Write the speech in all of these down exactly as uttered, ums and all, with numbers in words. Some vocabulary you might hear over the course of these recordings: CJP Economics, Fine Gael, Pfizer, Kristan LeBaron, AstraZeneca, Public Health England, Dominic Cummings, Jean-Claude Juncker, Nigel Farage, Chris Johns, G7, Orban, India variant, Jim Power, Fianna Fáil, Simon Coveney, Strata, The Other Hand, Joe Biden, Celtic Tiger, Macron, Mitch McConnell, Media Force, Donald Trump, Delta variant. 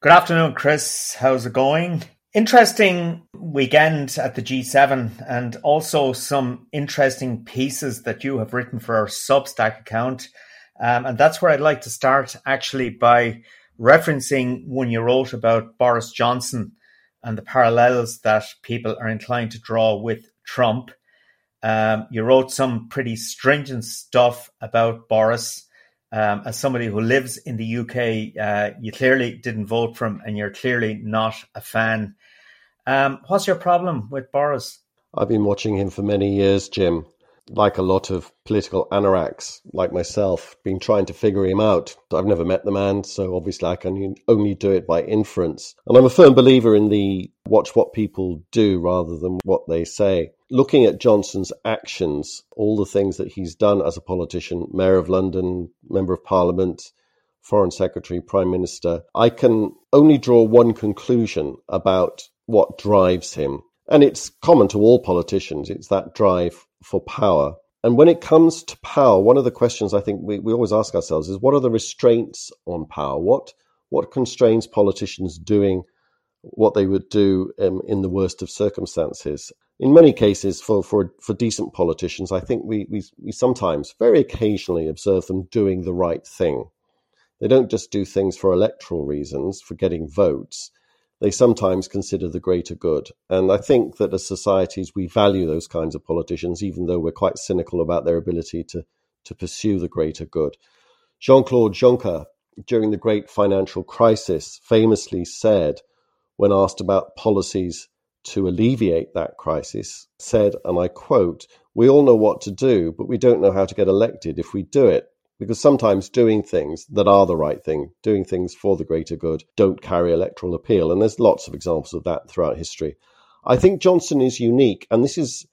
Good afternoon, Chris. How's it going? Interesting weekend at the G seven, and also some interesting pieces that you have written for our Substack account. Um, and that's where I'd like to start, actually, by referencing one you wrote about Boris Johnson and the parallels that people are inclined to draw with Trump. Um, you wrote some pretty stringent stuff about Boris. Um, as somebody who lives in the U K, uh, you clearly didn't vote for him and you're clearly not a fan. Um, what's your problem with Boris? I've been watching him for many years, Jim, like a lot of political anoraks like myself, been trying to figure him out. I've never met the man, so obviously I can only do it by inference. And I'm a firm believer in the watch what people do rather than what they say. Looking at Johnson's actions, all the things that he's done as a politician, Mayor of London, Member of Parliament, Foreign Secretary, Prime Minister, I can only draw one conclusion about what drives him. And it's common to all politicians. It's that drive for power. And when it comes to power, one of the questions I think we, we always ask ourselves is, what are the restraints on power? What, what constrains politicians doing what they would do um, in the worst of circumstances? In many cases, for, for for decent politicians, I think we, we we sometimes, very occasionally, observe them doing the right thing. They don't just do things for electoral reasons, for getting votes. They sometimes consider the greater good. And I think that as societies, we value those kinds of politicians, even though we're quite cynical about their ability to, to pursue the greater good. Jean-Claude Juncker, during the great financial crisis, famously said, when asked about policies to alleviate that crisis, said, and I quote, "We all know what to do, but we don't know how to get elected if we do it." Because sometimes doing things that are the right thing, doing things for the greater good, don't carry electoral appeal. And there's lots of examples of that throughout history. I think Johnson is unique. And this is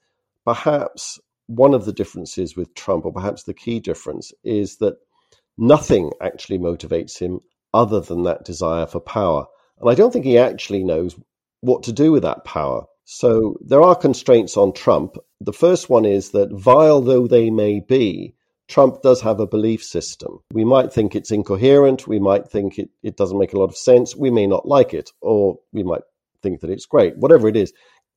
perhaps one of the differences with Trump, or perhaps the key difference, is that nothing actually motivates him other than that desire for power. And I don't think he actually knows what to do with that power. So there are constraints on Trump. The first one is that, vile though they may be, Trump does have a belief system. We might think it's incoherent. We might think it, it doesn't make a lot of sense. We may not like it, or we might think that it's great. Whatever it is,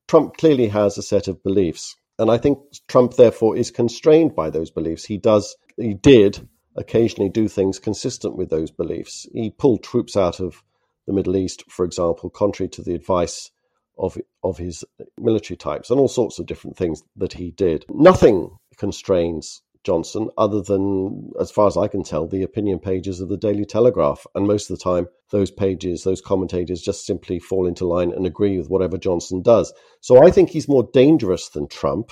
Trump clearly has a set of beliefs. And I think Trump, therefore, is constrained by those beliefs. He does, he did occasionally do things consistent with those beliefs. He pulled troops out of the Middle East, for example, contrary to the advice of of his military types and all sorts of different things that he did. Nothing constrains Johnson other than, as far as I can tell, the opinion pages of the Daily Telegraph. And most of the time, those pages, those commentators just simply fall into line and agree with whatever Johnson does. So I think he's more dangerous than Trump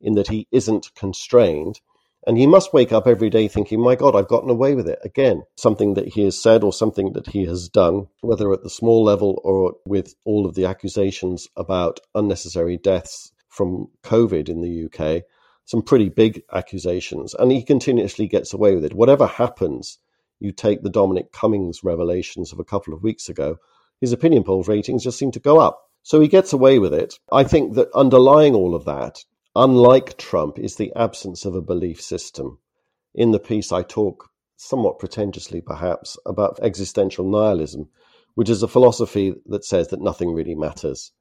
in that he isn't constrained. And he must wake up every day thinking, my God, I've gotten away with it again. Something that he has said or something that he has done, whether at the small level or with all of the accusations about unnecessary deaths from COVID in the U K, some pretty big accusations. And he continuously gets away with it. Whatever happens, you take the Dominic Cummings revelations of a couple of weeks ago, his opinion poll ratings just seem to go up. So he gets away with it. I think that underlying all of that, unlike Trump, is the absence of a belief system. In the piece, I talk somewhat pretentiously, perhaps, about existential nihilism, which is a philosophy that says that nothing really matters.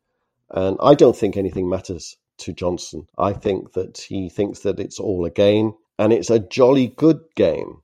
And I don't think anything matters to Johnson. I think that he thinks that it's all a game, and it's a jolly good game.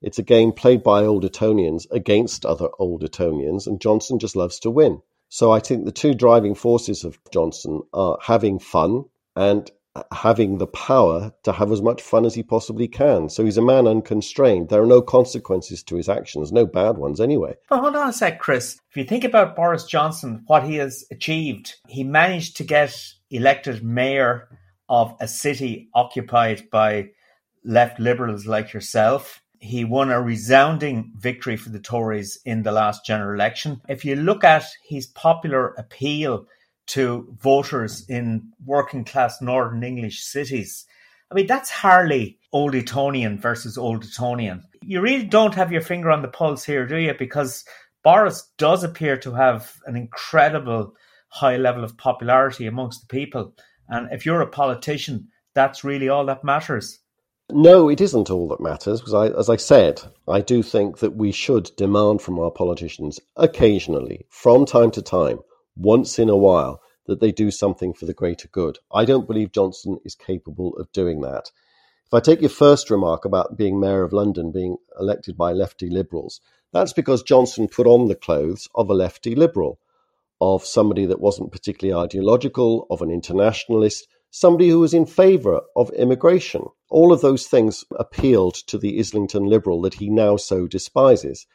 It's a game played by old Etonians against other old Etonians, and Johnson just loves to win. So I think the two driving forces of Johnson are having fun and having the power to have as much fun as he possibly can. So he's a man unconstrained. There are no consequences to his actions, no bad ones anyway. But hold on a sec, Chris. If you think about Boris Johnson, what he has achieved, he managed to get elected mayor of a city occupied by left liberals like yourself. He won a resounding victory for the Tories in the last general election. If you look at his popular appeal to voters in working-class northern English cities, I mean, that's hardly old Etonian versus old Etonian. You really don't have your finger on the pulse here, do you? Because Boris does appear to have an incredible high level of popularity amongst the people. And if you're a politician, that's really all that matters. No, it isn't all that matters, because I, as I said, I do think that we should demand from our politicians occasionally, from time to time, once in a while, that they do something for the greater good. I don't believe Johnson is capable of doing that. If I take your first remark about being mayor of London, being elected by lefty liberals, that's because Johnson put on the clothes of a lefty liberal, of somebody that wasn't particularly ideological, of an internationalist, somebody who was in favour of immigration. All of those things appealed to the Islington liberal that he now so despises.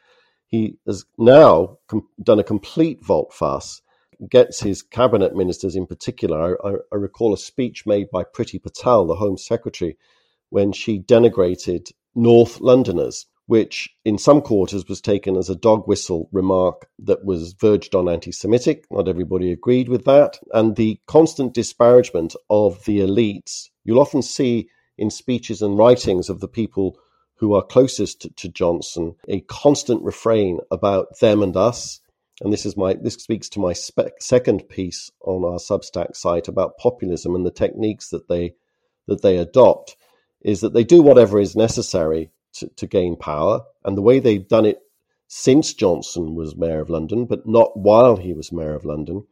He has now com- done a complete volte-face, gets his cabinet ministers in particular. I, I recall a speech made by Priti Patel, the Home Secretary, when she denigrated North Londoners, which in some quarters was taken as a dog whistle remark that was verged on anti-Semitic. Not everybody agreed with that. And the constant disparagement of the elites, you'll often see in speeches and writings of the people who are closest to, to Johnson, a constant refrain about them and us. And this is my this speaks to my spec, second piece on our Substack site about populism and the techniques that they that they adopt, is that they do whatever is necessary to, to gain power. And the way they've done it since Johnson was mayor of London, but not while he was mayor of London,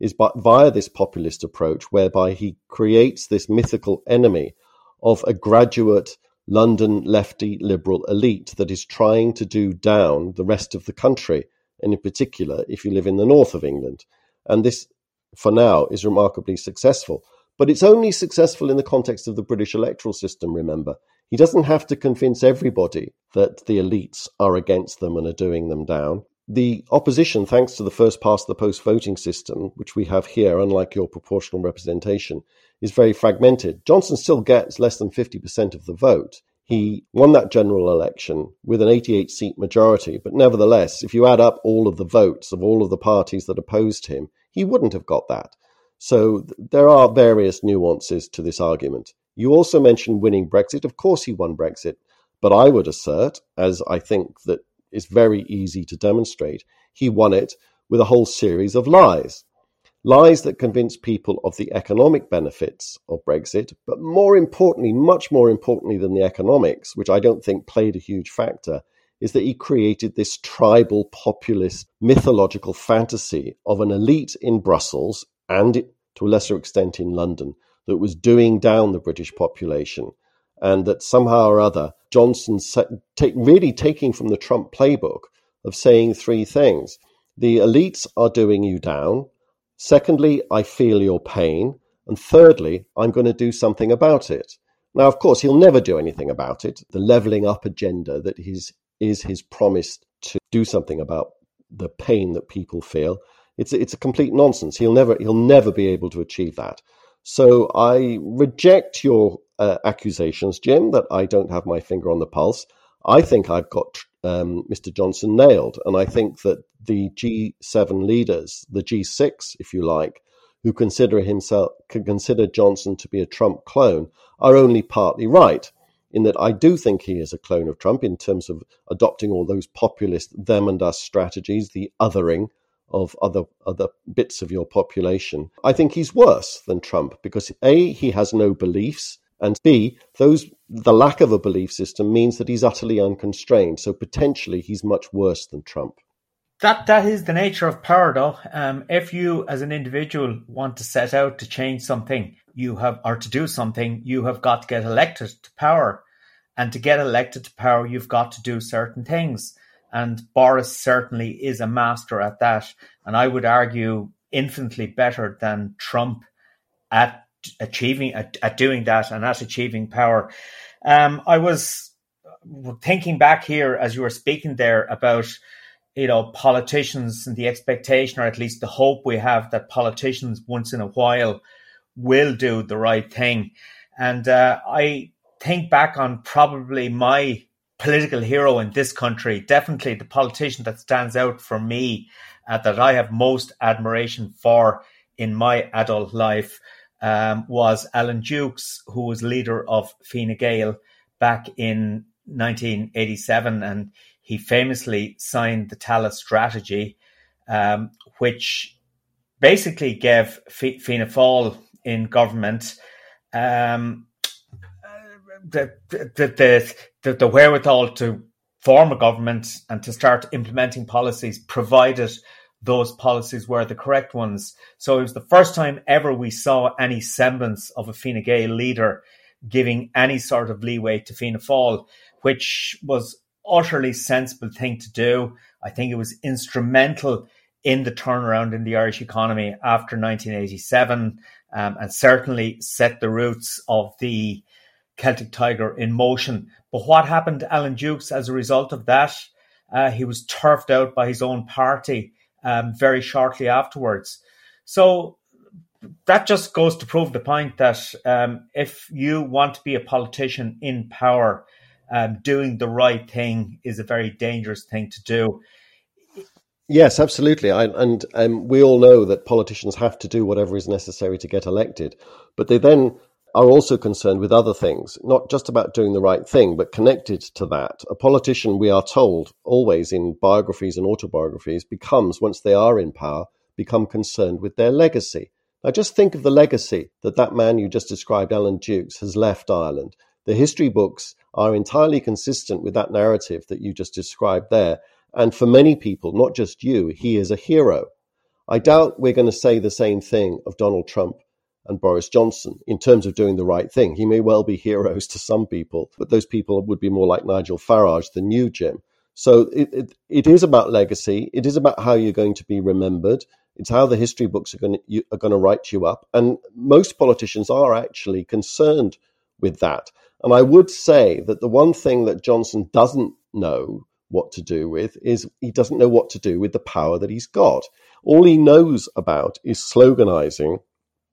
is but via this populist approach whereby he creates this mythical enemy of a graduate London lefty liberal elite that is trying to do down the rest of the country, and in particular, if you live in the north of England. And this, for now, is remarkably successful. But it's only successful in the context of the British electoral system, remember. He doesn't have to convince everybody that the elites are against them and are doing them down. The opposition, thanks to the first-past-the-post voting system, which we have here, unlike your proportional representation, is very fragmented. Johnson still gets less than fifty percent of the vote. He won that general election with an eighty-eight seat majority, but nevertheless, if you add up all of the votes of all of the parties that opposed him, he wouldn't have got that. So there are various nuances to this argument. You also mentioned winning Brexit. Of course he won Brexit, but I would assert, as I think that is very easy to demonstrate, he won it with a whole series of lies. Lies that convince people of the economic benefits of Brexit, but more importantly, much more importantly than the economics, which I don't think played a huge factor, is that he created this tribal, populist, mythological fantasy of an elite in Brussels and, to a lesser extent, in London, that was doing down the British population, and that somehow or other, Johnson take, really taking from the Trump playbook of saying three things. The elites are doing you down. Secondly, I feel your pain. And thirdly, I'm going to do something about it. Now, of course, he'll never do anything about it. The levelling up agenda that is, is his promise to do something about the pain that people feel, it's it's a complete nonsense. He'll never he'll never be able to achieve that. So I reject your uh, accusations, Jim, that I don't have my finger on the pulse. I think I've got um, Mister Johnson nailed. And I think that the G seven leaders, the G six, if you like, who consider himself can consider Johnson to be a Trump clone are only partly right, in that I do think he is a clone of Trump in terms of adopting all those populist them and us strategies, the othering of other other bits of your population. I think he's worse than Trump because A, he has no beliefs, and B, those the lack of a belief system means that he's utterly unconstrained. So potentially he's much worse than Trump. That that is the nature of power, though. Um, if you, as an individual, want to set out to change something, you have, or to do something, you have got to get elected to power, and to get elected to power, you've got to do certain things. And Boris certainly is a master at that, and I would argue infinitely better than Trump at achieving at, at doing that and at achieving power. Um, I was thinking back here as you were speaking there about, you know, politicians and the expectation, or at least the hope we have that politicians once in a while will do the right thing. And uh, I think back on probably my political hero in this country, definitely the politician that stands out for me uh, that I have most admiration for in my adult life um, was Alan Dukes, who was leader of Fine Gael back in nineteen eighty-seven. And he famously signed the Tallaght strategy, um, which basically gave F- Fianna Fáil in government um, the, the, the, the wherewithal to form a government and to start implementing policies, provided those policies were the correct ones. So it was the first time ever we saw any semblance of a Fine Gael leader giving any sort of leeway to Fianna Fáil, which was utterly sensible thing to do. I think it was instrumental in the turnaround in the Irish economy after nineteen eighty-seven, um, and certainly set the roots of the Celtic Tiger in motion. But what happened to Alan Dukes as a result of that? Uh, he was turfed out by his own party um, very shortly afterwards. So that just goes to prove the point that um, if you want to be a politician in power, Um, doing the right thing is a very dangerous thing to do. Yes, absolutely. I, and um, we all know that politicians have to do whatever is necessary to get elected, but they then are also concerned with other things, not just about doing the right thing, but connected to that. A politician, we are told always in biographies and autobiographies, becomes, once they are in power, become concerned with their legacy. Now, just think of the legacy that that man you just described, Alan Dukes, has left Ireland. The history books are entirely consistent with that narrative that you just described there. And for many people, not just you, he is a hero. I doubt we're going to say the same thing of Donald Trump and Boris Johnson in terms of doing the right thing. He may well be heroes to some people, but those people would be more like Nigel Farage than you, Jim. So it, it, it is about legacy. It is about how you're going to be remembered. It's how the history books are going to, you, are going to write you up. And most politicians are actually concerned with that. And I would say that the one thing that Johnson doesn't know what to do with is he doesn't know what to do with the power that he's got. All he knows about is sloganizing,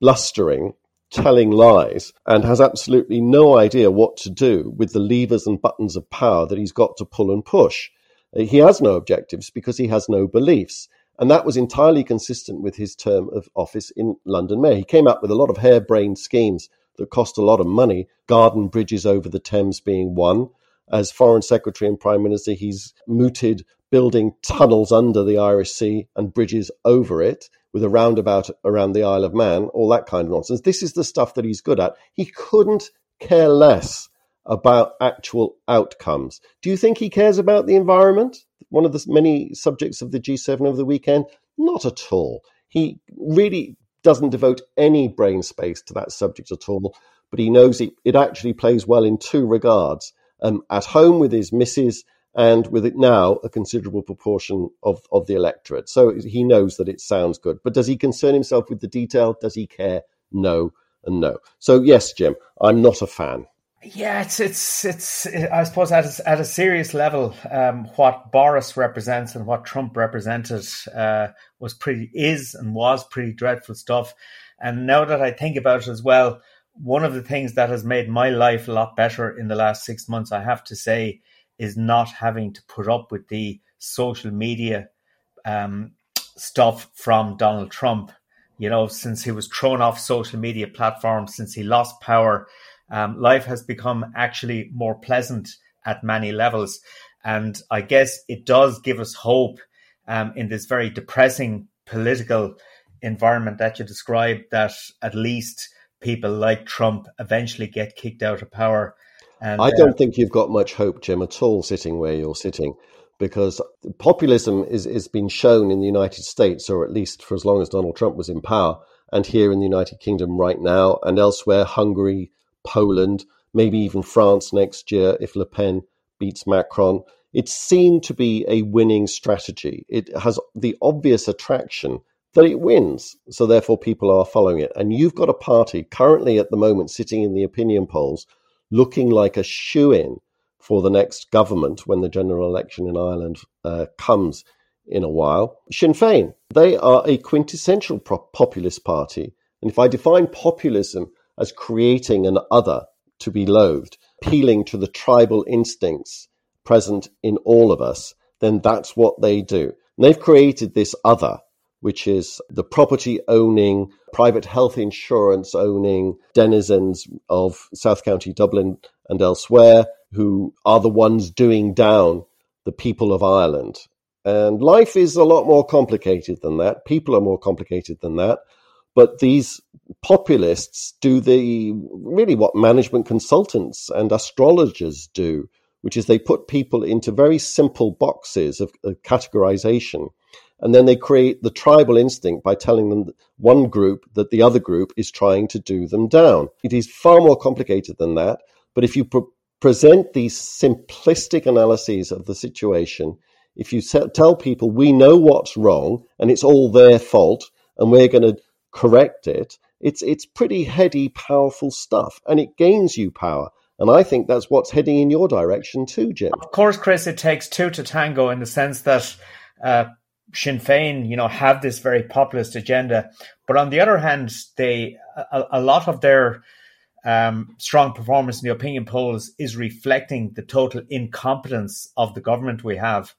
blustering, telling lies, and has absolutely no idea what to do with the levers and buttons of power that he's got to pull and push. He has no objectives because he has no beliefs. And that was entirely consistent with his term of office in London Mayor. He came up with a lot of harebrained schemes that cost a lot of money, garden bridges over the Thames being one. As Foreign Secretary and Prime Minister, he's mooted building tunnels under the Irish Sea and bridges over it with a roundabout around the Isle of Man, all that kind of nonsense. This is the stuff that he's good at. He couldn't care less about actual outcomes. Do you think he cares about the environment? One of the many subjects of the G seven over the weekend? Not at all. He really doesn't devote any brain space to that subject at all, but he knows it, it actually plays well in two regards, um, at home with his missus and with it now a considerable proportion of, of the electorate. So he knows that it sounds good. But does he concern himself with the detail? Does he care? No and no. So yes, Jim, I'm not a fan. Yeah, it's, it's, it's, I suppose at a, at a serious level, um, what Boris represents and what Trump represented uh, was pretty, is and was pretty dreadful stuff. And now that I think about it as well, one of the things that has made my life a lot better in the last six months, I have to say, is not having to put up with the social media um, stuff from Donald Trump. You know, since he was thrown off social media platforms, since he lost power, Um, life has become actually more pleasant at many levels. And I guess it does give us hope um, in this very depressing political environment that you described, that at least people like Trump eventually get kicked out of power. And, I don't uh, think you've got much hope, Jim, at all, sitting where you're sitting, because populism is, is been shown in the United States, or at least for as long as Donald Trump was in power, and here in the United Kingdom right now, and elsewhere, Hungary, Poland, maybe even France next year if Le Pen beats Macron. It's seen to be a winning strategy. It has the obvious attraction that it wins, so therefore people are following it. And you've got a party currently at the moment sitting in the opinion polls looking like a shoo-in for the next government when the general election in Ireland uh, comes in a while. Sinn Féin, they are a quintessential pro- populist party. And if I define populism as creating an other to be loathed, appealing to the tribal instincts present in all of us, then that's what they do. And they've created this other, which is the property-owning, private health insurance-owning denizens of South County Dublin and elsewhere, who are the ones doing down the people of Ireland. And life is a lot more complicated than that. People are more complicated than that. But these populists do the really what management consultants and astrologers do, which is they put people into very simple boxes of, of categorization. And then they create the tribal instinct by telling them one group that the other group is trying to do them down. It is far more complicated than that. But if you pre- present these simplistic analyses of the situation, if you se- tell people we know what's wrong and it's all their fault and we're going to correct it, it's it's pretty heady, powerful stuff, and it gains you power. And I think that's what's heading in your direction too, Jim. Of course, Chris, it takes two to tango in the sense that uh, Sinn Féin, you know, have this very populist agenda. But on the other hand, they a, a lot of their um, strong performance in the opinion polls is reflecting the total incompetence of the government we have.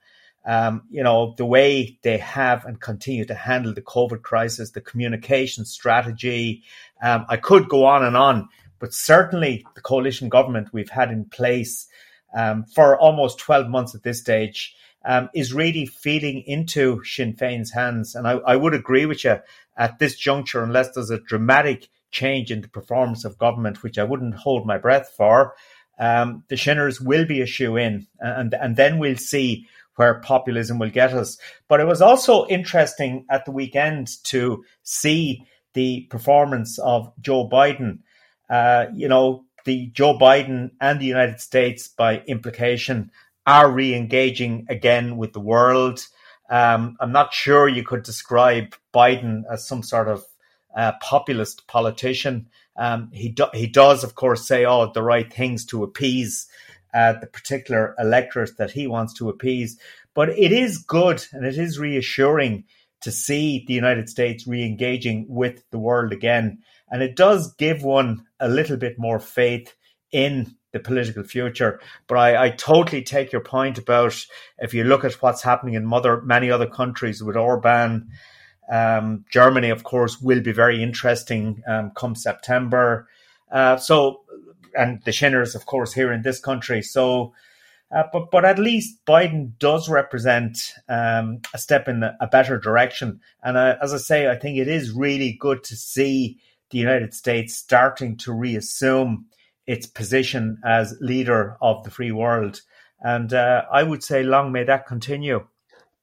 Um, you know, the way they have and continue to handle the COVID crisis, the communication strategy. Um, I could go on and on, but certainly the coalition government we've had in place um, for almost twelve months at this stage um, is really feeding into Sinn Féin's hands. And I, I would agree with you at this juncture, unless there's a dramatic change in the performance of government, which I wouldn't hold my breath for, um, the Shinners will be a shoo-in, and, and then we'll see where populism will get us. But it was also interesting at the weekend to see the performance of Joe Biden. Uh, you know, the Joe Biden and the United States, by implication, are re-engaging again with the world. Um, I'm not sure you could describe Biden as some sort of uh, populist politician. Um, he, do- he does, of course, say all oh, the right things to appease Uh, the particular electorate that he wants to appease. But it is good and it is reassuring to see the United States re-engaging with the world again. And it does give one a little bit more faith in the political future. But I, I totally take your point about if you look at what's happening in mother, many other countries with Orban, um, Germany, of course, will be very interesting um, come September. Uh, so... And the Shinners, of course, here in this country. So, uh, but but at least Biden does represent um, a step in a better direction. And uh, as I say, I think it is really good to see the United States starting to reassume its position as leader of the free world. And uh, I would say long may that continue.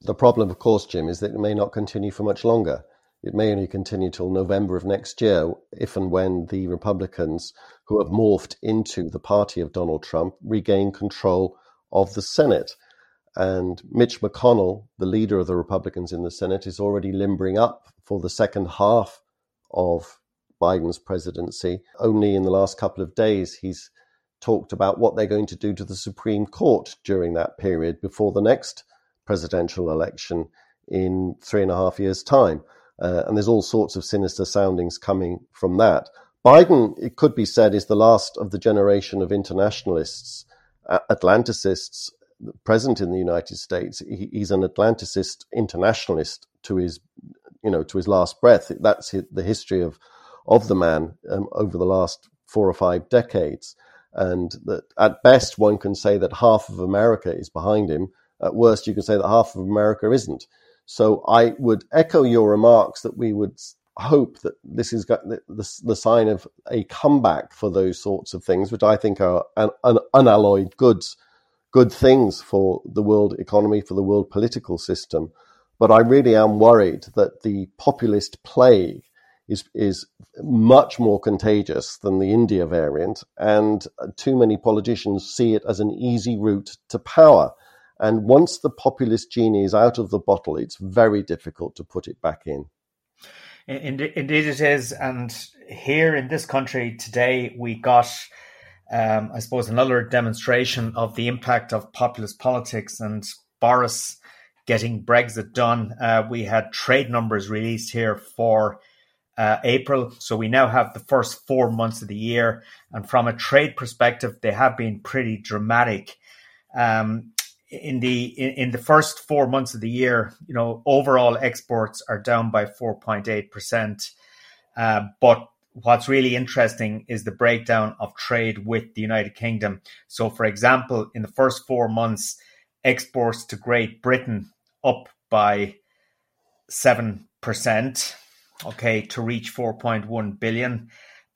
The problem, of course, Jim, is that it may not continue for much longer. It may only continue till November of next year, if and when the Republicans, who have morphed into the party of Donald Trump, regain control of the Senate. And Mitch McConnell, the leader of the Republicans in the Senate, is already limbering up for the second half of Biden's presidency. Only in the last couple of days, he's talked about what they're going to do to the Supreme Court during that period before the next presidential election in three and a half years' time. Uh, and there's all sorts of sinister soundings coming from that. Biden, it could be said, is the last of the generation of internationalists, uh, Atlanticists present in the United States. He, he's an Atlanticist internationalist to his, you know, to his last breath. That's his, the history of of the man um, over the last four or five decades. And that at best, one can say that half of America is behind him. At worst, you can say that half of America isn't. So I would echo your remarks that we would hope that this is the, the, the sign of a comeback for those sorts of things, which I think are an, an unalloyed goods, good things for the world economy, for the world political system. But I really am worried that the populist plague is is much more contagious than the India variant, and too many politicians see it as an easy route to power. And once the populist genie is out of the bottle, it's very difficult to put it back in. Indeed, indeed it is. And here in this country today, we got, um, I suppose, another demonstration of the impact of populist politics and Boris getting Brexit done. Uh, we had trade numbers released here for Uh, April. So we now have the first four months of the year. And from a trade perspective, they have been pretty dramatic. Um, in the in, in the first four months of the year, you know, overall exports are down by four point eight percent. Uh, but what's really interesting is the breakdown of trade with the United Kingdom. So, for example, in the first four months, exports to Great Britain up by seven percent. Okay, to reach four point one billion.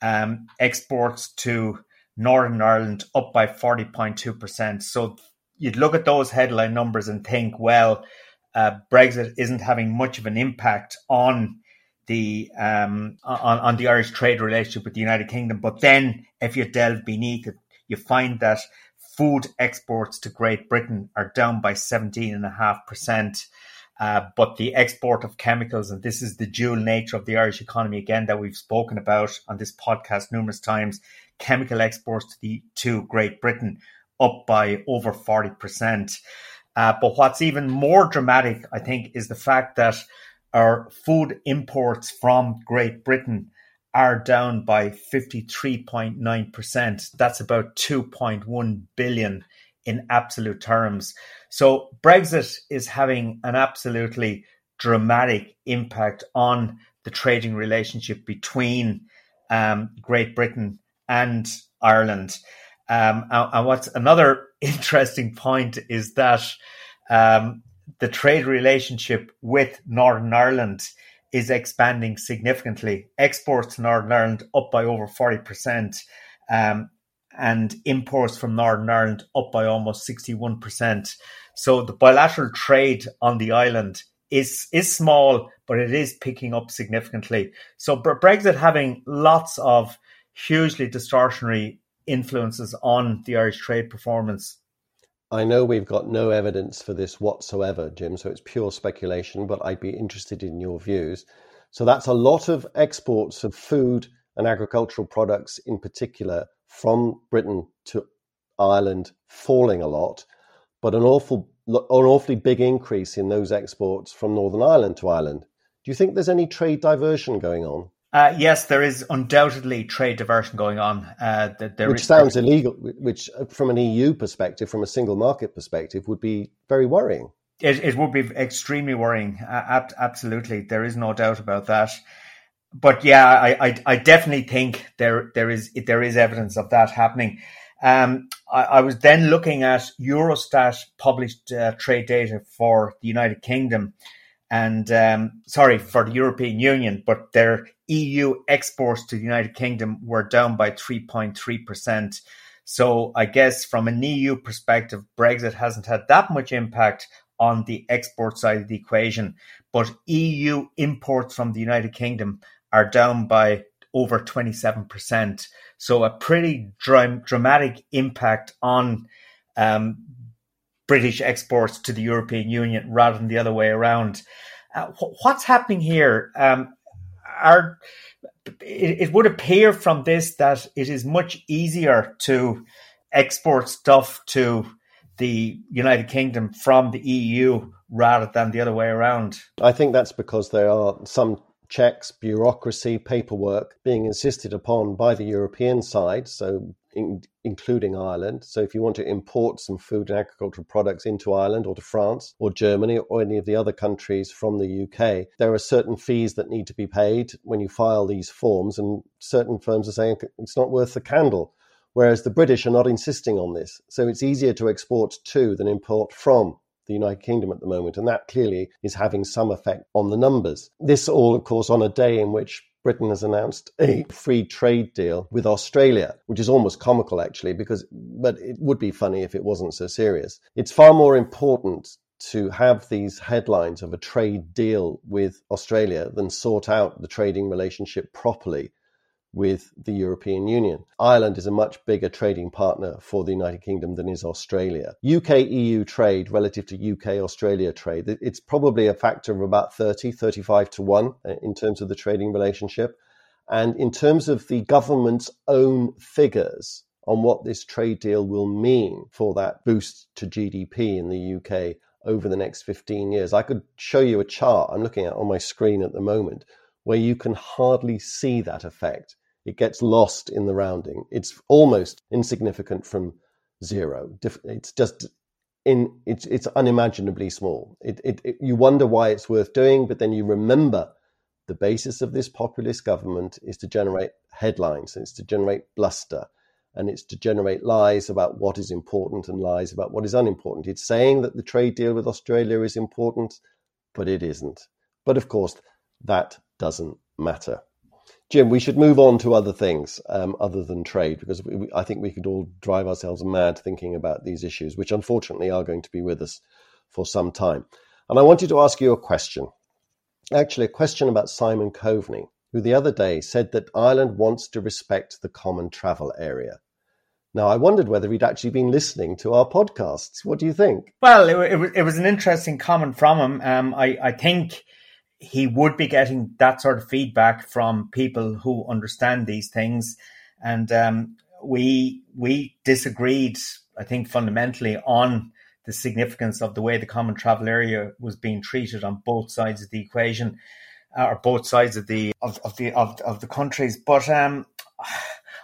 Um, exports to Northern Ireland up by forty point two percent. So you'd look at those headline numbers and think, well, uh, Brexit isn't having much of an impact on the um, on, on the Irish trade relationship with the United Kingdom. But then if you delve beneath it, you find that food exports to Great Britain are down by seventeen point five percent. Uh, but the export of chemicals, and this is the dual nature of the Irish economy again that we've spoken about on this podcast numerous times, chemical exports to, the, to Great Britain up by over forty percent. Uh, but what's even more dramatic, I think, is the fact that our food imports from Great Britain are down by fifty-three point nine percent. That's about two point one billion in absolute terms. So Brexit is having an absolutely dramatic impact on the trading relationship between um, Great Britain and Ireland. Um, and, and what's another interesting point is that um, the trade relationship with Northern Ireland is expanding significantly. Exports to Northern Ireland up by over forty percent. Um, and imports from Northern Ireland up by almost sixty-one percent. So the bilateral trade on the island is is small, but it is picking up significantly. So Brexit having lots of hugely distortionary influences on the Irish trade performance. I know we've got no evidence for this whatsoever, Jim, so it's pure speculation, but I'd be interested in your views. So that's a lot of exports of food and agricultural products in particular from Britain to Ireland falling a lot, but an awful, an awfully big increase in those exports from Northern Ireland to Ireland. Do you think there's any trade diversion going on? Uh, yes, there is undoubtedly trade diversion going on. Uh, there which is, sounds there... illegal, which from an E U perspective, from a single market perspective, would be very worrying. It, it would be extremely worrying. Uh, ab- absolutely. There is no doubt about that. But yeah, I, I I definitely think there there is there is evidence of that happening. Um, I, I was then looking at Eurostat published uh, trade data for the United Kingdom, and um, sorry for the European Union, but their E U exports to the United Kingdom were down by three point three percent. So I guess from an E U perspective, Brexit hasn't had that much impact on the export side of the equation, but E U imports from the United Kingdom are down by over twenty-seven percent. So a pretty dram- dramatic impact on um, British exports to the European Union rather than the other way around. Uh, wh- what's happening here? Um, are it, it would appear from this that it is much easier to export stuff to the United Kingdom from the E U rather than the other way around. I think that's because there are some checks, bureaucracy, paperwork being insisted upon by the European side, so in, including Ireland. So if you want to import some food and agricultural products into Ireland or to France or Germany or any of the other countries from the U K, there are certain fees that need to be paid when you file these forms, and certain firms are saying it's not worth the candle, whereas the British are not insisting on this. So it's easier to export to than import from the United Kingdom at the moment, and that clearly is having some effect on the numbers. This all, of course, on a day in which Britain has announced a free trade deal with Australia, which is almost comical, actually, because but it would be funny if it wasn't so serious. It's far more important to have these headlines of a trade deal with Australia than sort out the trading relationship properly with the European Union. Ireland is a much bigger trading partner for the United Kingdom than is Australia. U K-E U trade relative to U K-Australia trade, it's probably a factor of about thirty, thirty-five to one in terms of the trading relationship. And in terms of the government's own figures on what this trade deal will mean for that boost to G D P in the U K over the next fifteen years, I could show you a chart I'm looking at on my screen at the moment where you can hardly see that effect. It gets lost in the rounding. It's almost insignificant from zero. It's just in it's it's unimaginably small. It, it, it you wonder why it's worth doing, but then you remember the basis of this populist government is to generate headlines, it's to generate bluster, and it's to generate lies about what is important and lies about what is unimportant. It's saying that the trade deal with Australia is important, but it isn't. But of course, that doesn't matter. Jim, we should move on to other things um, other than trade, because we, we, I think we could all drive ourselves mad thinking about these issues, which unfortunately are going to be with us for some time. And I wanted to ask you a question, actually a question about Simon Coveney, who the other day said that Ireland wants to respect the common travel area. Now, I wondered whether he'd actually been listening to our podcasts. What do you think? Well, it, it, it was an interesting comment from him. Um, I, I think he would be getting that sort of feedback from people who understand these things. And um, we we disagreed, I think, fundamentally on the significance of the way the common travel area was being treated on both sides of the equation, uh, or both sides of the of, of the of, of the countries. But um,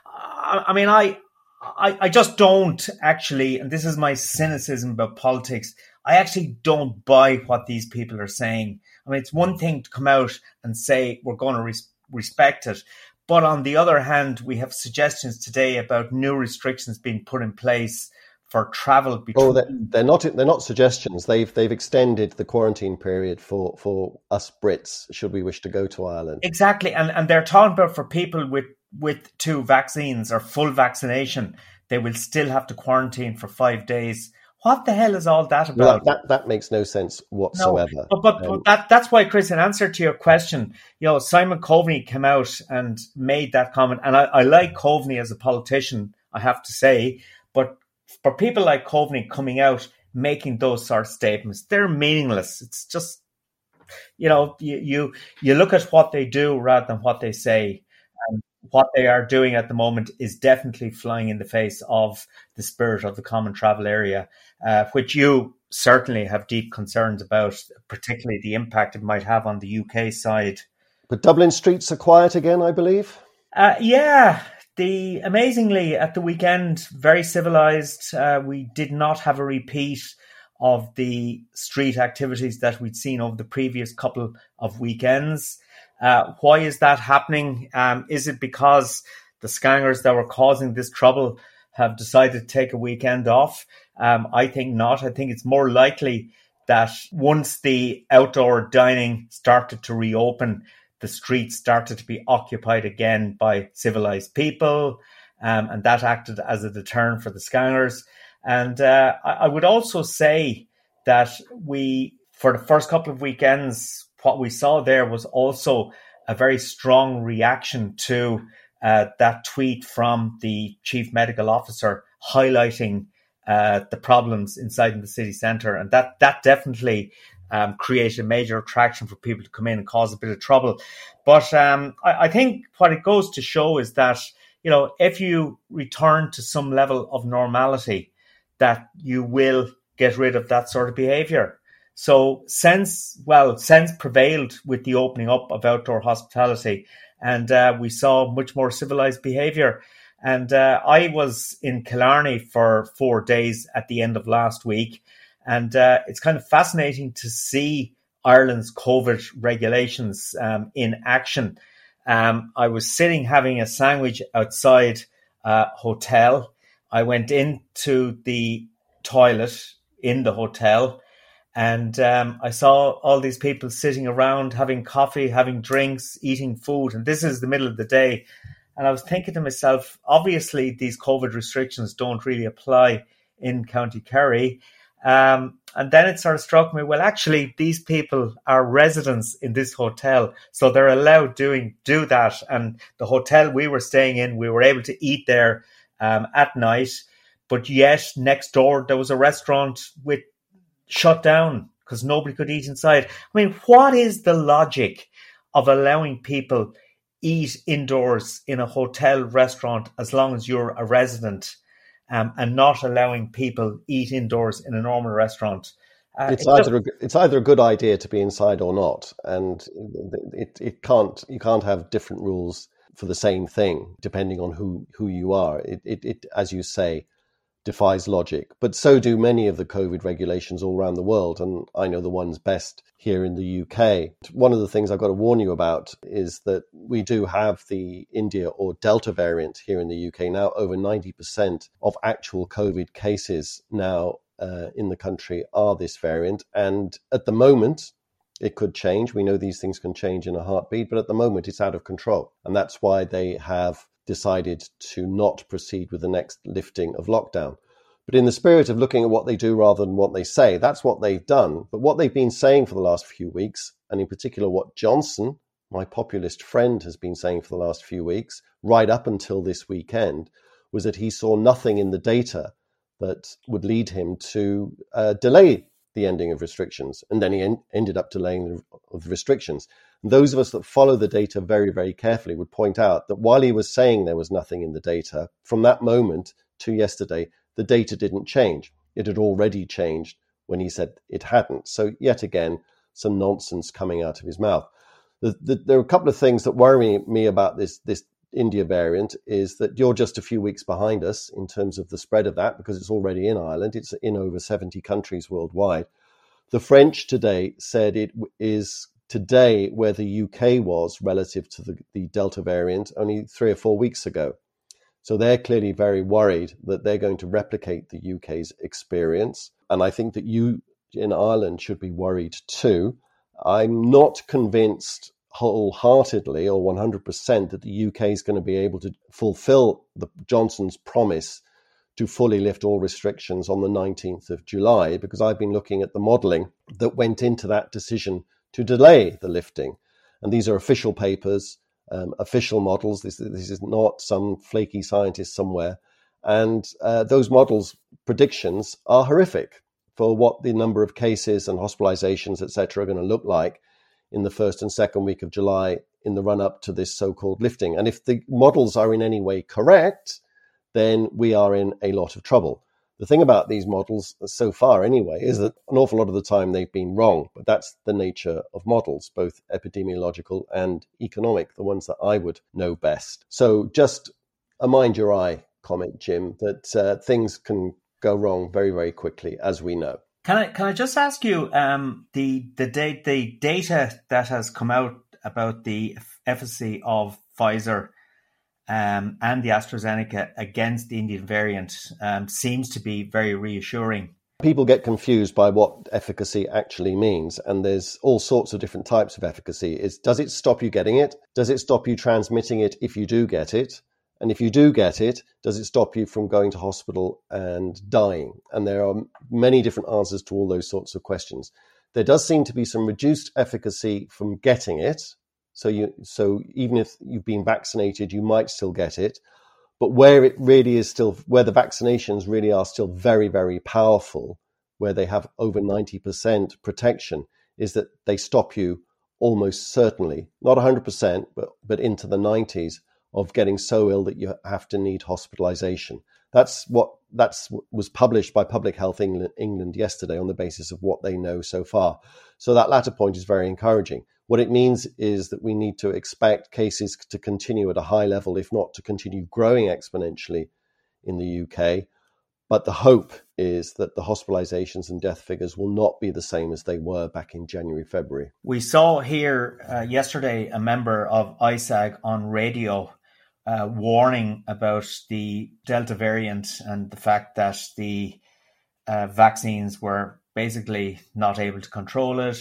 I, I mean, I, I I just don't actually, and this is my cynicism about politics, I actually don't buy what these people are saying. I mean, it's one thing to come out and say we're going to res- respect it. But on the other hand, we have suggestions today about new restrictions being put in place for travel between. Oh, they're, they're not they're not suggestions. They've they've extended the quarantine period for, for us Brits, should we wish to go to Ireland. Exactly. And and they're talking about for people with, with two vaccines or full vaccination, they will still have to quarantine for five days. What the hell is all that about? No, that, that makes no sense whatsoever. No, but but, um, but that, that's why, Chris, in answer to your question, you know, Simon Coveney came out and made that comment. And I, I like Coveney as a politician, I have to say. But for people like Coveney coming out, making those sort of statements, they're meaningless. It's just, you know, you you, you look at what they do rather than what they say. And what they are doing at the moment is definitely flying in the face of the spirit of the common travel area, uh, which you certainly have deep concerns about, particularly the impact it might have on the U K side. But Dublin streets are quiet again, I believe? Uh, yeah. The amazingly, at the weekend, very civilised. Uh, we did not have a repeat of the street activities that we'd seen over the previous couple of weekends. Uh, why is that happening? Um, is it because the scangers that were causing this trouble have decided to take a weekend off? Um, I think not. I think it's more likely that once the outdoor dining started to reopen, the streets started to be occupied again by civilized people, um, and that acted as a deterrent for the scangers. And uh, I, I would also say that we, for the first couple of weekends, what we saw there was also a very strong reaction to uh, that tweet from the chief medical officer highlighting uh, the problems inside in the city centre. And that that definitely um, created a major attraction for people to come in and cause a bit of trouble. But um, I, I think what it goes to show is that, you know, if you return to some level of normality, that you will get rid of that sort of behaviour. So sense, well, sense prevailed with the opening up of outdoor hospitality, and uh, we saw much more civilised behaviour. And uh, I was in Killarney for four days at the end of last week, and uh, it's kind of fascinating to see Ireland's COVID regulations um, in action. Um, I was sitting having a sandwich outside a hotel. I went into the toilet in the hotel, and um, I saw all these people sitting around, having coffee, having drinks, eating food. And this is the middle of the day. And I was thinking to myself, obviously, these COVID restrictions don't really apply in County Kerry. Um, and then it sort of struck me, well, actually, these people are residents in this hotel, so they're allowed doing do that. And the hotel we were staying in, we were able to eat there um, at night. But yet, next door, there was a restaurant with shut down because nobody could eat inside. I mean, what is the logic of allowing people eat indoors in a hotel restaurant as long as you're a resident, um, and not allowing people eat indoors in a normal restaurant? Uh, it's, it's either just... a, it's either a good idea to be inside or not, and it it can't you can't have different rules for the same thing depending on who who you are. It it, it as you say, defies logic, but so do many of the COVID regulations all around the world. And I know the ones best here in the U K. One of the things I've got to warn you about is that we do have the India or Delta variant here in the U K. Now, over ninety percent of actual COVID cases now uh, in the country are this variant. And at the moment, it could change. We know these things can change in a heartbeat, but at the moment it's out of control. And that's why they have decided to not proceed with the next lifting of lockdown. But in the spirit of looking at what they do rather than what they say, that's what they've done. But what they've been saying for the last few weeks, and in particular what Johnson, my populist friend, has been saying for the last few weeks, right up until this weekend, was that he saw nothing in the data that would lead him to uh, delay the ending of restrictions. And then he en- ended up delaying the of restrictions. Those of us that follow the data very, very carefully would point out that while he was saying there was nothing in the data, from that moment to yesterday, the data didn't change. It had already changed when he said it hadn't. So yet again, some nonsense coming out of his mouth. The, the, there are a couple of things that worry me about this, this India variant is that you're just a few weeks behind us in terms of the spread of that, because it's already in Ireland. It's in over seventy countries worldwide. The French today said it is... today where the U K was relative to the, the Delta variant only three or four weeks ago. So they're clearly very worried that they're going to replicate the U K's experience. And I think that you in Ireland should be worried too. I'm not convinced wholeheartedly or one hundred percent that the U K is going to be able to fulfill the Johnson's promise to fully lift all restrictions on the nineteenth of July, because I've been looking at the modelling that went into that decision to delay the lifting. And these are official papers, um, official models. This, this is not some flaky scientist somewhere. And uh, those models' predictions are horrific for what the number of cases and hospitalizations, et cetera, are going to look like in the first and second week of July in the run-up to this so-called lifting. And if the models are in any way correct, then we are in a lot of trouble. The thing about these models so far anyway is that an awful lot of the time they've been wrong, but that's the nature of models, both epidemiological and economic, the ones that I would know best. So just a mind your eye comment, Jim, that uh, things can go wrong very, very quickly, as we know. Can I can I just ask you, um, the, the, da- the data that has come out about the efficacy of Pfizer Um, and the AstraZeneca against the Indian variant um, seems to be very reassuring. People get confused by what efficacy actually means, and there's all sorts of different types of efficacy. It's, does it stop you getting it? Does it stop you transmitting it if you do get it? And if you do get it, does it stop you from going to hospital and dying? And there are many different answers to all those sorts of questions. There does seem to be some reduced efficacy from getting it. So you, so even if you've been vaccinated, you might still get it. But where it really is still, where the vaccinations really are still very, very powerful, where they have over ninety percent protection, is that they stop you almost certainly, not one hundred percent, but, but into the nineties of getting so ill that you have to need hospitalization. That's what that's was published by Public Health England, England yesterday on the basis of what they know so far. So that latter point is very encouraging. What it means is that we need to expect cases to continue at a high level, if not to continue growing exponentially in the U K. But the hope is that the hospitalisations and death figures will not be the same as they were back in January, February. We saw here uh, yesterday a member of I SAG on radio Uh, warning about the Delta variant and the fact that the uh, vaccines were basically not able to control it.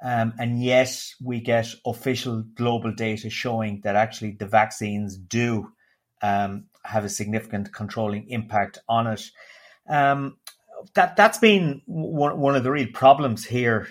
Um, and yet we get official global data showing that actually the vaccines do um, have a significant controlling impact on it. Um, that, that's been one, one of the real problems here.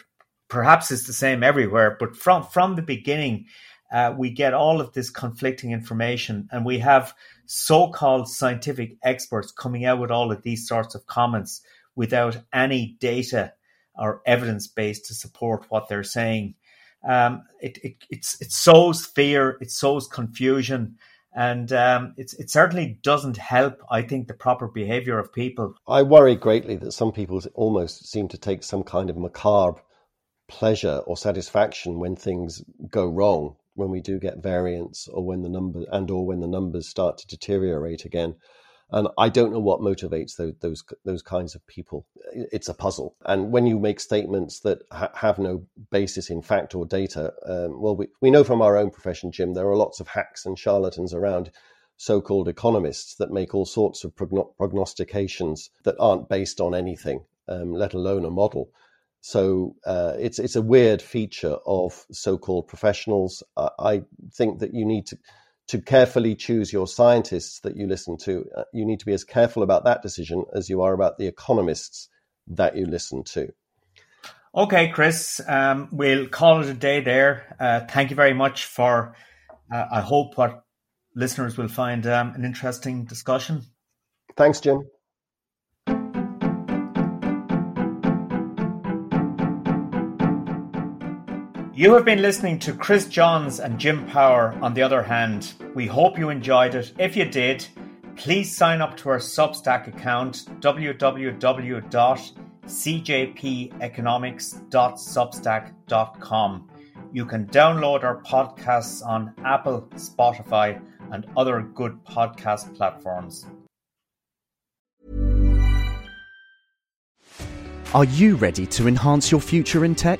Perhaps it's the same everywhere, but from, from the beginning, Uh, we get all of this conflicting information, and we have so-called scientific experts coming out with all of these sorts of comments without any data or evidence base to support what they're saying. Um, it, it, it's, it sows fear, it sows confusion, and um, it's, it certainly doesn't help, I think, the proper behaviour of people. I worry greatly that some people almost seem to take some kind of macabre pleasure or satisfaction when things go wrong, when we do get variants or when the number and or when the numbers start to deteriorate again. And I don't know what motivates those, those, those kinds of people. It's a puzzle. And when you make statements that ha- have no basis in fact or data, um, well, we, we know from our own profession, Jim, there are lots of hacks and charlatans around, so-called economists that make all sorts of progno- prognostications that aren't based on anything, um, let alone a model. So uh, it's it's a weird feature of so-called professionals. Uh, I think that you need to, to carefully choose your scientists that you listen to. Uh, you need to be as careful about that decision as you are about the economists that you listen to. Okay, Chris, um, we'll call it a day there. Uh, thank you very much for, uh, I hope, what listeners will find um, an interesting discussion. Thanks, Jim. You have been listening to Chris Johns and Jim Power on The Other Hand. We hope you enjoyed it. If you did, please sign up to our Substack account, w w w dot c j p economics dot substack dot com. You can download our podcasts on Apple, Spotify, and other good podcast platforms. Are you ready to enhance your future in tech?